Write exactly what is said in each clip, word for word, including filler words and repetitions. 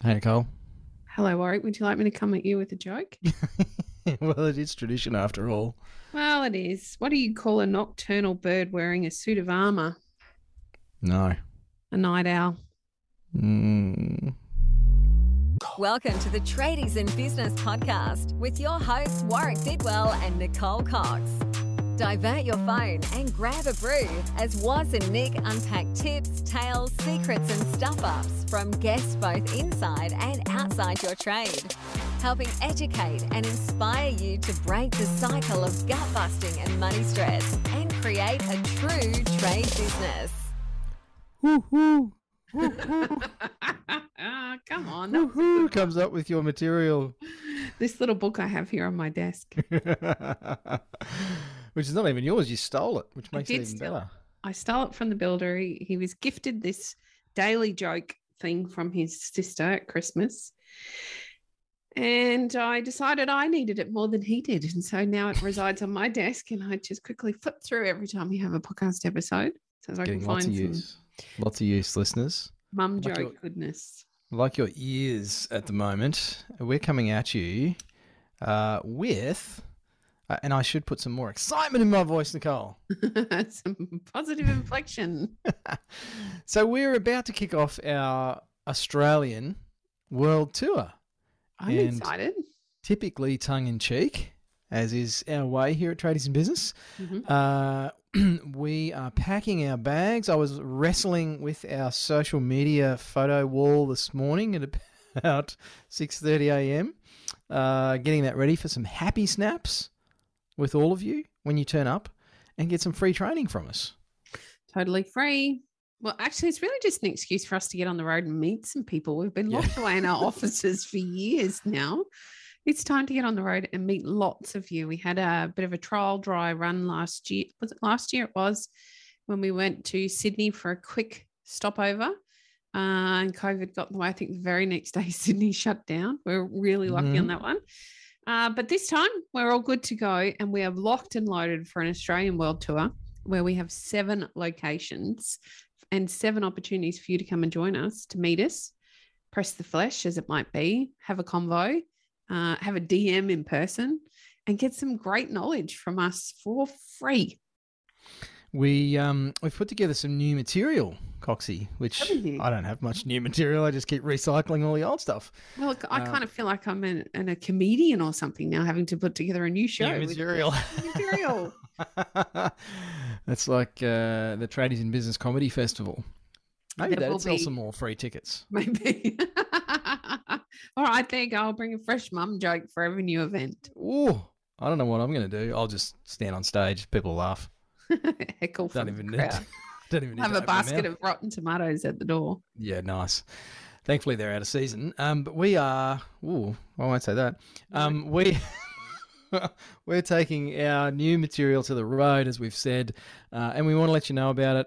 Hey, Nicole. Hello, Warwick. Would you like me to come at you with a joke? Well, it is tradition after all. Well, it is. What do you call a nocturnal bird wearing a suit of armour? No. A night owl. Mm. Welcome to the Tradies in Business podcast with your hosts Warwick Bidwell and Nicole Cox. Divert your phone and grab a brew as Waz and Nick unpack tips, tales, secrets and stuff-ups from guests both inside and outside your trade, helping educate and inspire you to break the cycle of gut-busting and money stress and create a true trade business. Woo-hoo. Woo-hoo. Come on. Woo-hoo comes up with your material. This little book I have here on my desk. Which is not even yours. You stole it, which makes it even better. I stole it from the builder. He, he was gifted this daily joke thing from his sister at Christmas. And I decided I needed it more than he did. And so now it resides on my desk, and I just quickly flip through every time we have a podcast episode. So I can find some. Lots of use. Lots of use, listeners. Mum joke goodness. Like your ears at the moment. We're coming at you uh, with... Uh, and I should put some more excitement in my voice, Nicole. Some positive inflection. So we're about to kick off our Australian world tour. I'm and excited. Typically tongue-in-cheek, as is our way here at Tradies in Business. Mm-hmm. uh, we are packing our bags. I was wrestling with our social media photo wall this morning at about six thirty a m, uh, getting that ready for some happy snaps with all of you when you turn up and get some free training from us. Totally free. Well, actually, it's really just an excuse for us to get on the road and meet some people. We've been locked yeah. away in our offices for years now. It's time to get on the road and meet lots of you. We had a bit of a trial dry run last year. Was it last year? It was when we went to Sydney for a quick stopover. Uh, and COVID got in the way. I think the very next day Sydney shut down. We were really lucky mm. on that one. Uh, but this time we're all good to go, and we have locked and loaded for an Australian world tour where we have seven locations and seven opportunities for you to come and join us, to meet us, press the flesh as it might be, have a convo, uh, have a D M in person, and get some great knowledge from us for free. We, um, we've put together some new material, Coxie, which I don't have much new material. I just keep recycling all the old stuff. Well, look, I uh, kind of feel like I'm an, an, a comedian or something now, having to put together a new show. New material. With material. That's like uh, the Tradies in Business Comedy Festival. Maybe that will sell be... some more free tickets. Maybe. All right, there you go. I'll bring a fresh mum joke for every new event. Ooh, I don't know what I'm going to do. I'll just stand on stage. People laugh. Heckle from the crowd. Don't even need have to a basket of rotten tomatoes at the door. Yeah, nice. Thankfully, they're out of season. Um, but we are. Ooh, I won't say that. Um, we we're taking our new material to the road, as we've said, uh, and we want to let you know about it.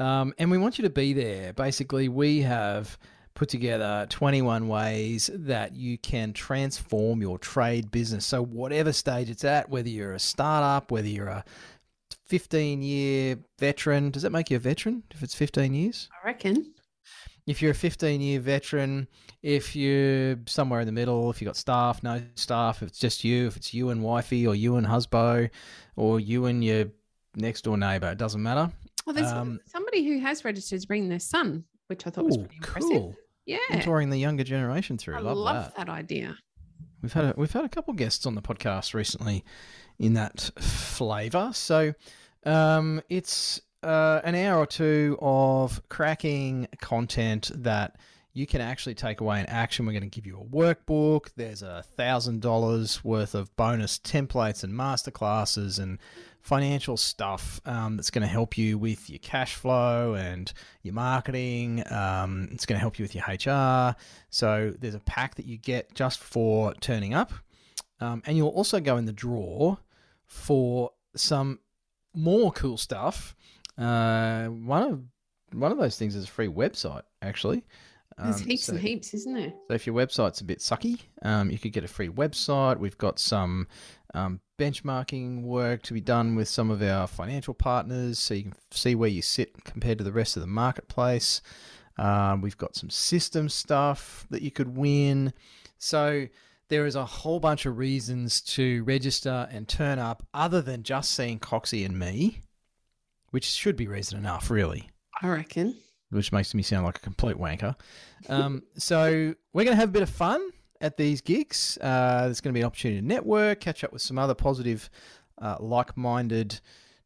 Um, and we want you to be there. Basically, we have put together twenty-one ways that you can transform your trade business. So whatever stage it's at, whether you're a startup, whether you're a fifteen-year veteran. Does that make you a veteran if it's fifteen years? I reckon. If you're a fifteen-year veteran, if you're somewhere in the middle, if you've got staff, no staff, if it's just you, if it's you and wifey or you and husbo or you and your next-door neighbour, it doesn't matter. Well, there's um, somebody who has registered to bring their son, which I thought ooh, was pretty impressive. Cool. Yeah. Mentoring the younger generation through. I love, love that. that idea. We've had a, we've had a couple of guests on the podcast recently in that flavour. So um, it's uh, an hour or two of cracking content that you can actually take away in action. We're going to give you a workbook. There's a one thousand dollars worth of bonus templates and masterclasses and financial stuff um, that's going to help you with your cash flow and your marketing. Um, it's going to help you with your H R. So there's a pack that you get just for turning up. Um, and you'll also go in the draw for some more cool stuff. Uh, one of one of those things is a free website, actually. Um, There's heaps so, and heaps, isn't there? So if your website's a bit sucky, um, you could get a free website. We've got some um, benchmarking work to be done with some of our financial partners so you can see where you sit compared to the rest of the marketplace. Um, we've got some system stuff that you could win. So there is a whole bunch of reasons to register and turn up other than just seeing Coxie and me, which should be reason enough, really. I reckon. Which makes me sound like a complete wanker. Um, so we're going to have a bit of fun at these gigs. Uh, there's going to be an opportunity to network, catch up with some other positive, uh, like-minded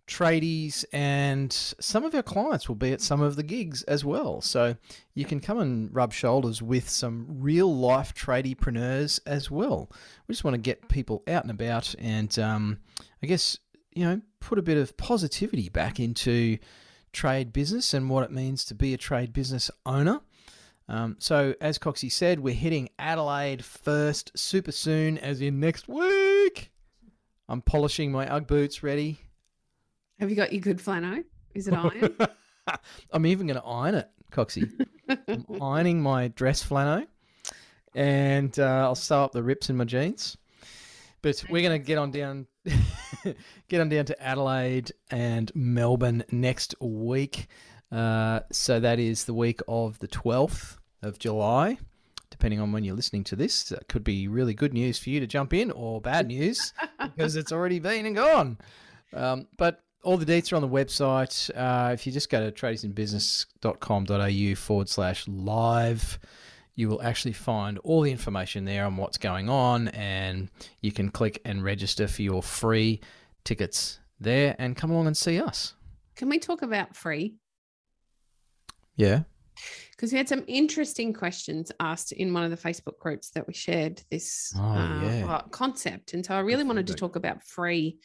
tradies, and some of our clients will be at some of the gigs as well. So you can come and rub shoulders with some real-life tradiepreneurs as well. We just want to get people out and about and, um, I guess, you know, put a bit of positivity back into trade business and what it means to be a trade business owner. Um, so as Coxie said, we're hitting Adelaide first super soon, as in next week. I'm polishing my Ugg boots ready. Have you got your good flannel? Is it iron? I'm even going to iron it, Coxie. I'm ironing my dress flannel, and uh, I'll sew up the rips in my jeans. But we're going to get on down get on down to Adelaide and Melbourne next week. Uh, so that is the week of the twelfth of July, depending on when you're listening to this. That could be really good news for you to jump in, or bad news because it's already been and gone. Um, but all the dates are on the website. Uh, if you just go to tradies in business dot com dot a u forward slash live, you will actually find all the information there on what's going on, and you can click and register for your free tickets there and come along and see us. Can we talk about free? Yeah. Because we had some interesting questions asked in one of the Facebook groups that we shared this oh, uh, yeah. concept. And so I really That's wanted good. to talk about free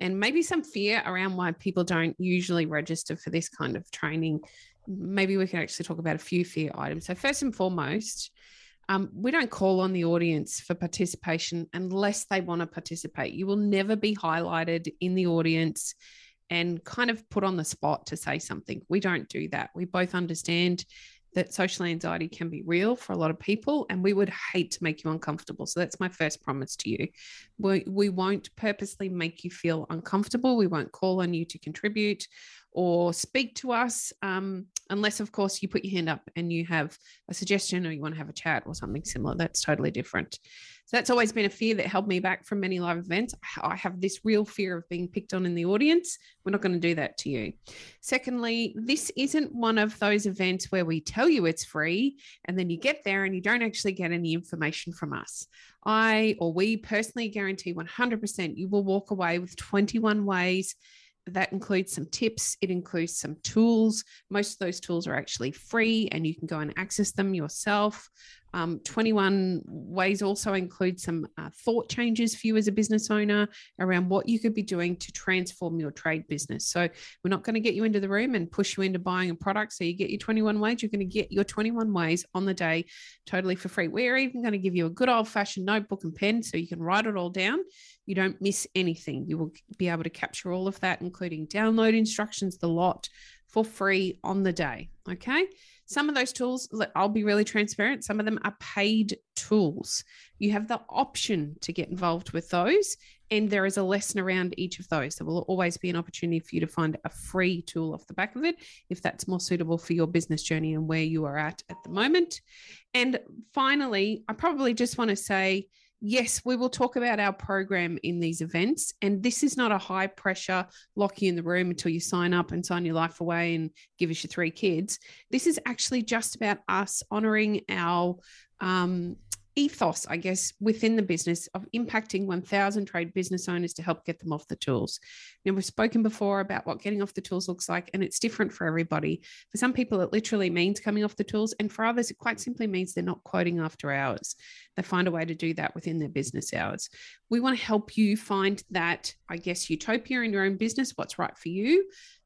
and maybe some fear around why people don't usually register for this kind of training. Maybe we can actually talk about a few fear items. So first and foremost, um, we don't call on the audience for participation unless they want to participate. You will never be highlighted in the audience and kind of put on the spot to say something. We don't do that. We both understand that social anxiety can be real for a lot of people, and we would hate to make you uncomfortable. So that's my first promise to you. We, we won't purposely make you feel uncomfortable. We won't call on you to contribute or speak to us, um, unless, of course, you put your hand up and you have a suggestion or you want to have a chat or something similar. That's totally different. So that's always been a fear that held me back from many live events. I have this real fear of being picked on in the audience. We're not going to do that to you. Secondly, this isn't one of those events where we tell you it's free and then you get there and you don't actually get any information from us. I or we personally guarantee one hundred percent you will walk away with twenty-one ways. That includes some tips. It includes some tools. Most of those tools are actually free and you can go and access them yourself. Um, twenty-one ways also include some uh, thought changes for you as a business owner around what you could be doing to transform your trade business. So we're not going to get you into the room and push you into buying a product. So you get your twenty-one ways. You're going to get your twenty-one ways on the day totally for free. We're even going to give you a good old fashioned notebook and pen so you can write it all down. You don't miss anything. You will be able to capture all of that, including download instructions, the lot, for free on the day. Okay. Some of those tools, I'll be really transparent. Some of them are paid tools. You have the option to get involved with those. And there is a lesson around each of those. There will always be an opportunity for you to find a free tool off the back of it, if that's more suitable for your business journey and where you are at at the moment. And finally, I probably just want to say, yes, we will talk about our program in these events, and this is not a high pressure lock you in the room until you sign up and sign your life away and give us your three kids. This is actually just about us honoring our um, ethos, I guess, within the business of impacting one thousand trade business owners to help get them off the tools. Now, we've spoken before about what getting off the tools looks like, and it's different for everybody. For some people, it literally means coming off the tools, and for others, it quite simply means they're not quoting after hours. They find a way to do that within their business hours. We want to help you find that, I guess, utopia in your own business, what's right for you.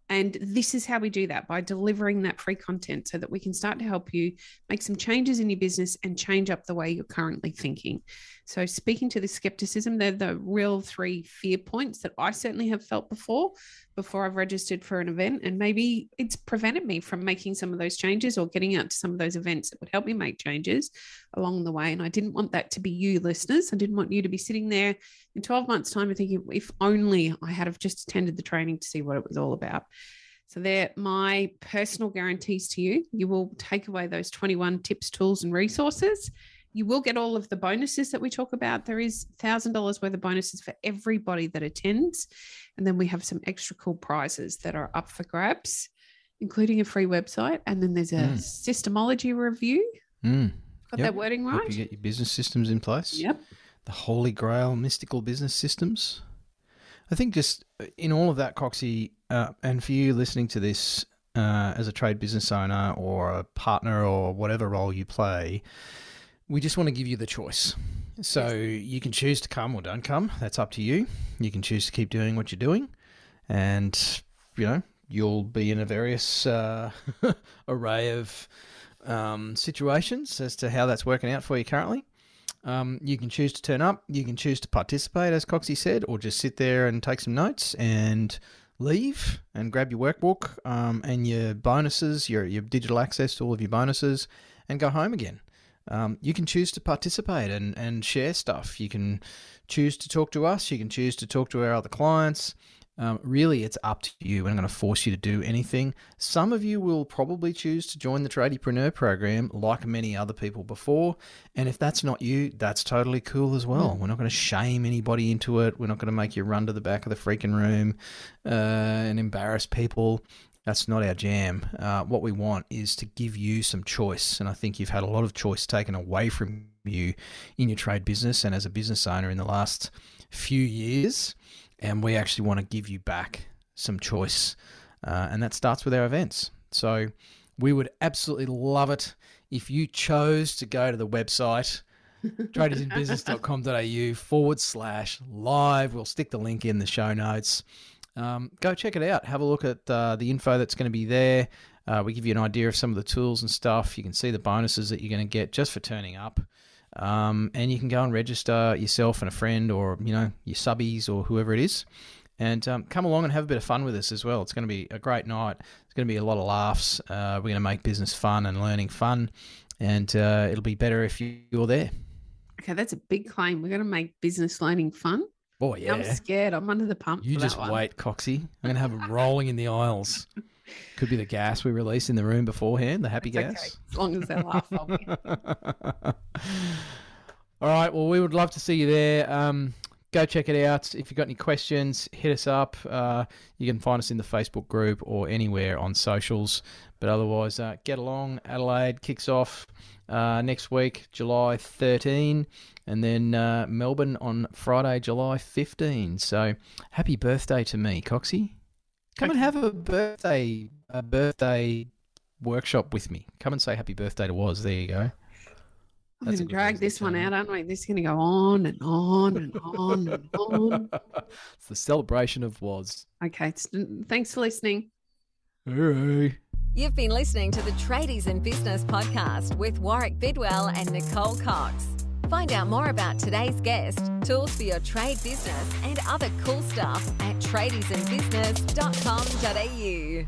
And this is how we do that, by delivering that free content so that we can start to help you make some changes in your business and change up the way you're currently thinking. So speaking to the skepticism, they're the real three fear points that I certainly have felt before, before I've registered for an event. And maybe it's prevented me from making some of those changes or getting out to some of those events that would help me make changes along the way. And I didn't want that to be you, listeners. I didn't want you to be sitting there in twelve months' time and thinking, if only I had have just attended the training to see what it was all about. So they're my personal guarantees to you. You will take away those twenty-one tips, tools, and resources. You will get all of the bonuses that we talk about. There is one thousand dollars worth of bonuses for everybody that attends. And then we have some extra cool prizes that are up for grabs, including a free website. And then there's a mm. systemology review. Mm. Got yep. that wording right? Hope you get your business systems in place. Yep. The holy grail, mystical business systems. I think just in all of that, Coxie, uh, and for you listening to this uh, as a trade business owner or a partner or whatever role you play, we just want to give you the choice. So yes. you can choose to come or don't come. That's up to you. You can choose to keep doing what you're doing, and you know you'll be in a various uh, array of um, situations as to how that's working out for you currently. Um, you can choose to turn up. You can choose to participate, as Coxie said, or just sit there and take some notes and leave and grab your workbook um, and your bonuses, your your digital access to all of your bonuses, and go home again. Um, you can choose to participate and, and share stuff. You can choose to talk to us. You can choose to talk to our other clients. Um, really, it's up to you. We're not going to force you to do anything. Some of you will probably choose to join the Tradiepreneur program like many other people before. And if that's not you, that's totally cool as well. We're not going to shame anybody into it. We're not going to make you run to the back of the freaking room uh, and embarrass people. That's not our jam. Uh, what we want is to give you some choice. And I think you've had a lot of choice taken away from you in your trade business and as a business owner in the last few years. And we actually want to give you back some choice. Uh, and that starts with our events. So we would absolutely love it if you chose to go to the website tradies in business dot com dot a u forward slash live. We'll stick the link in the show notes. Um, go check it out. Have a look at uh, the info that's going to be there. Uh, we give you an idea of some of the tools and stuff. You can see the bonuses that you're going to get just for turning up. Um, and you can go and register yourself and a friend or, you know, your subbies or whoever it is. And um, come along and have a bit of fun with us as well. It's going to be a great night. It's going to be a lot of laughs. Uh, we're going to make business fun and learning fun. And uh, it'll be better if you're there. Okay, that's a big claim. We're going to make business learning fun. Oh, yeah. I'm scared. I'm under the pump. You for just that one. Wait, Coxie. I'm going to have them rolling in the aisles. Could be the gas we release in the room beforehand, the happy That's gas. Okay. As long as they laugh, I'll be. All right. Well, we would love to see you there. Um, go check it out. If you've got any questions, hit us up. Uh, you can find us in the Facebook group or anywhere on socials. But otherwise, uh, get along. Adelaide kicks off uh, next week, July thirteenth. And then uh, Melbourne on Friday, July fifteenth. So happy birthday to me, Coxie. Come okay. and have a birthday a birthday workshop with me. Come and say happy birthday to Woz. There you go. I'm going to drag this one out, aren't we? This is going to go on and on and on and on. It's the celebration of Woz. Okay. Thanks for listening. All right. You've been listening to the Tradies in Business podcast with Warwick Bidwell and Nicole Cox. Find out more about today's guest, tools for your trade business, and other cool stuff at tradies in business dot com dot a u.